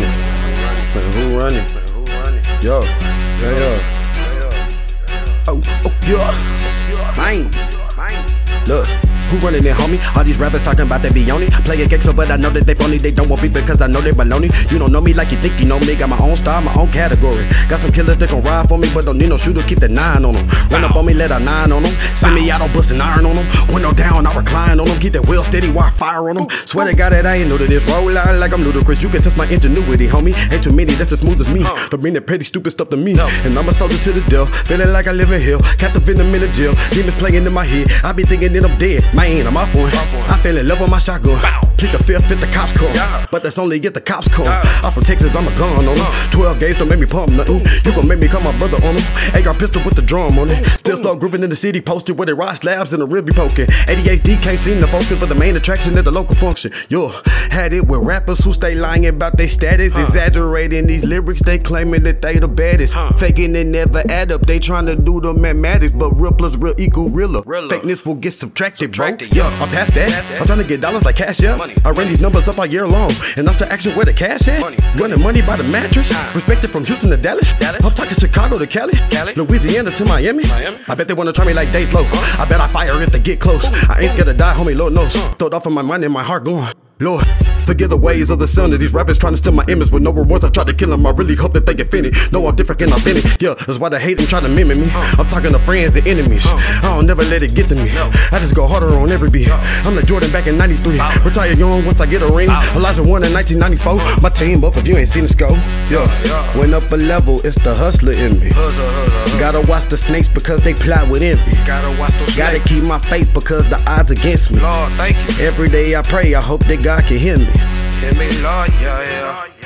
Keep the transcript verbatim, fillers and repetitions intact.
running? Man, who running? Yo, yo, yo. Oh, oh, yeah. Mine. Look, who running it, homie? All these rappers talking about they be on it. Playing gigs, but I know that they phony. They don't want me because I know they baloney. You don't know me like you think you know me. Got my own style, my own category. Got some killers that gon' ride for me, but don't need no shooter. Keep that nine on them. Run up on me, let a nine on them. Send me out, I'll bust an iron on them. Window down, I recline on them. Keep that wheel steady, wire fire on them. Swear to God that I ain't new to this. Roll out like I'm ludicrous. You can test my ingenuity, homie. Ain't too many that's as smooth as me. Don't bring that petty, stupid stuff to me. And I'm a soldier to the death. Feeling like I live in hell. Captive in the middle jail. Demons playing in my head. I be thinking that I'm dead. Man, I'm off one. I fell in love with my shotgun. Plead the fifth if the cops call. But that's only if the cops call. I'm from Texas, I'm a gun on them. twelve gauge don't make me pump nothing. You gon' make me call my brother on them. A R pistol with the drum on it. Still slow grooving in the city, posted where they ride slabs and the rib be poking. A D H D can't seem to focus for the main attraction at the local function. Yo, had it with rappers who stay lying about their status, exaggerating these lyrics. They claiming that they the baddest, faking it never add up. They trying to do the mathematics, but real plus real equal realer. Fakeness will get subtracted, bro. Yeah, I'm past that. I'm trying to get dollars like cash up. I ran these numbers up all year long, and that's the action where the cash at. Running money by the mattress. Respected from Houston to Dallas. I'm talking Chicago to Cali, Louisiana to Miami. I bet they wanna try me like Days Loaf. I bet I fire if they get close. I ain't scared to die, homie, Lord knows. Thought off of my mind and my heart going, Lord, forget the ways of the sun of these rappers trying to steal my image with no rewards. I tried to kill them, I really hope that they offended. No, I'm different and authentic. Yeah, that's why they hate and try to mimic me. I'm talking to friends and enemies. I don't never let it get to me. I just go harder on every beat. I'm the Jordan back in ninety-three. Retire young once I get a ring. Elijah one in nineteen ninety-four. My team up if you ain't seen the scope. Yeah, went up a level, it's the hustler in me. Gotta watch the snakes because they plot with envy. Gotta keep my faith because the odds against me. Every day I pray, I hope that God can hear me. Give me love, yeah, yeah.